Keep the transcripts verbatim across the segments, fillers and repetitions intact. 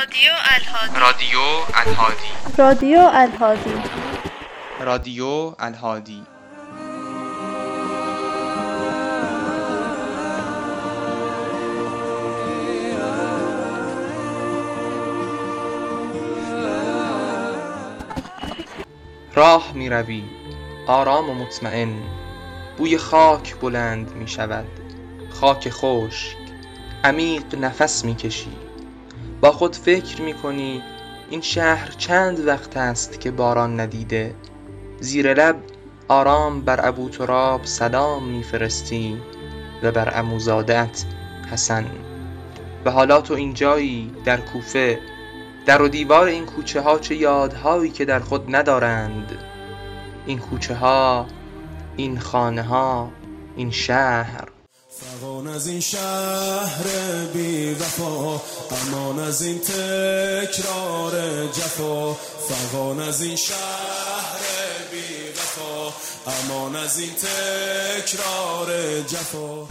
رادیو الهادی رادیو الهادی رادیو الهادی رادیو الهادی راه می روی آرام و مطمئن، بوی خاک بلند می شود، خاک خشک، عمیق نفس می کشی. با خود فکر می کنی این شهر چند وقت است که باران ندیده. زیر لب آرام بر ابوتراب سلام می فرستی و بر عموزادت حسن. و حالا تو اینجایی در کوفه، در و دیوار این کوچه ها چه یادهایی که در خود ندارند. این کوچه ها، این خانه ها، این شهر. فغان از این شهر بی وفا، امان از این تکرار جفا. فغان از این شهر بی وفا، امان از این تکرار جفا.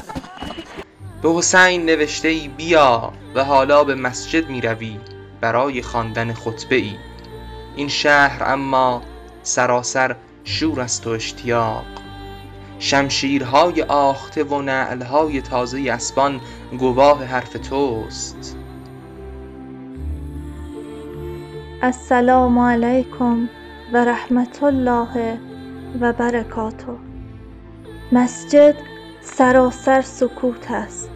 به حسین نوشته‌ای بیا و حالا به مسجد می روی برای خواندن خطبه ای. این شهر اما سراسر شور است و اشتیاق. شمشیرهای آخته و نعلهای تازه اسبان گواه حرف توست. السلام علیکم و رحمت الله و برکاته. مسجد سراسر سکوت است.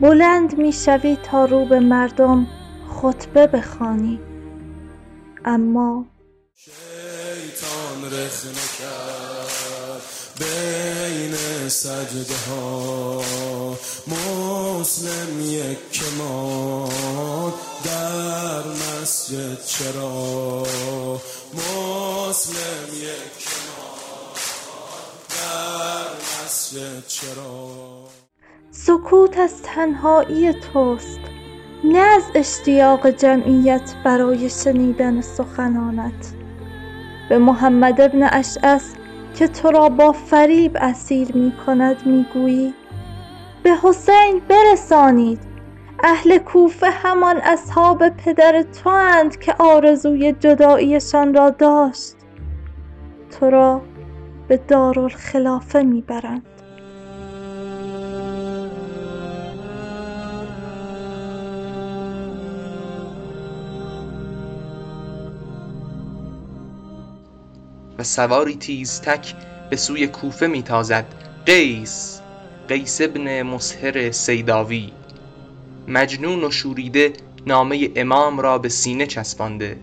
بلند می شوی تا رو به مردم خطبه بخوانی، اما شیطان رخنه کرد بین سجده ها. مسلم یک کمان در مسجد چرا، مسلم یک کمان در مسجد چرا. سکوت از تنهایی توست، نه از اشتیاق جمعیت برای شنیدن سخنانت. به محمد ابن اشعث که تو را با فریب اسیر می کند می گویی به حسین برسانید، اهل کوفه همان اصحاب پدر تو اند که آرزوی جداییشان را داشت. تو را به دارالخلافه می برند. و سواری تیز تک به سوی کوفه میتازد. قیس قیس ابن مصهر سیداوی مجنون و شوریده نامه امام را به سینه چسبانده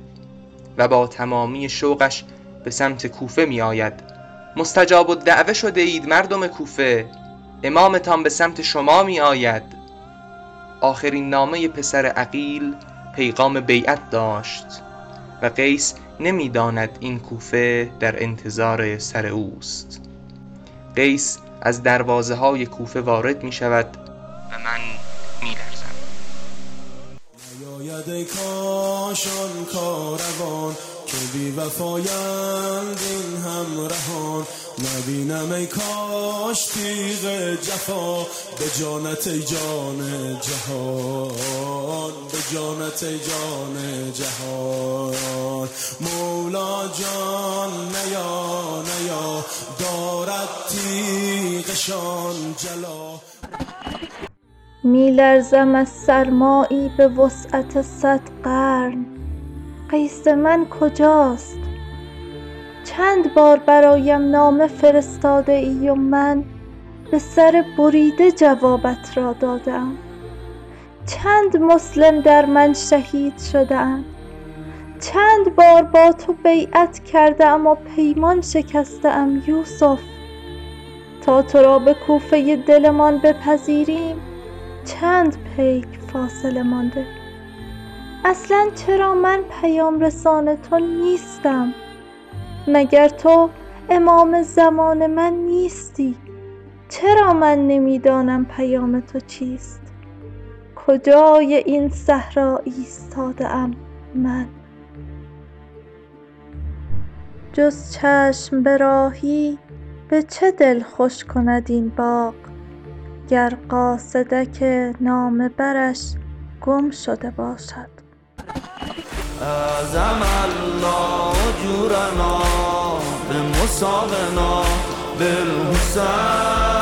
و با تمامی شوقش به سمت کوفه می آید. مستجاب الدعوه شده اید مردم کوفه، امامتان به سمت شما می آید. آخرین نامه پسر عقیل پیغام بیعت داشت و قیس نمی‌داند این کوفه در انتظار سر اوست. قیس از دروازه های کوفه وارد می شود و من می لرزم. نیاید کاشان کاروان که بی وفایند این همراهان. نبینم ای کاش تیغ جفا به جانت ای جان جهان، به جانت ای جان جهان. مولا جان نیا نیا دارد تیغشان جلا. می لرزم از سرمایی به وسعت صد قرن. قیس من کجاست؟ چند بار برایم نامه فرستاده ای و من به سر بریده جوابت را دادم. چند مسلم در من شهید شدند. چند بار با تو بیعت کرده ام و پیمان شکسته ام یوسف. تا تو را به کوفه دلمان بپذیریم چند پیک فاصله مانده. اصلاً چرا من پیام رسان تو نیستم؟ مگر تو امام زمان من نیستی؟ چرا من نمیدانم پیام تو چیست؟ کجای این صحرا ایستاده ام من؟ جز چشم به راهی به چه دل خوش کند این باغ، گر قاصدک نامه برش گم شده باشد. اعظم الله جورنا به مصابنا بالحسن.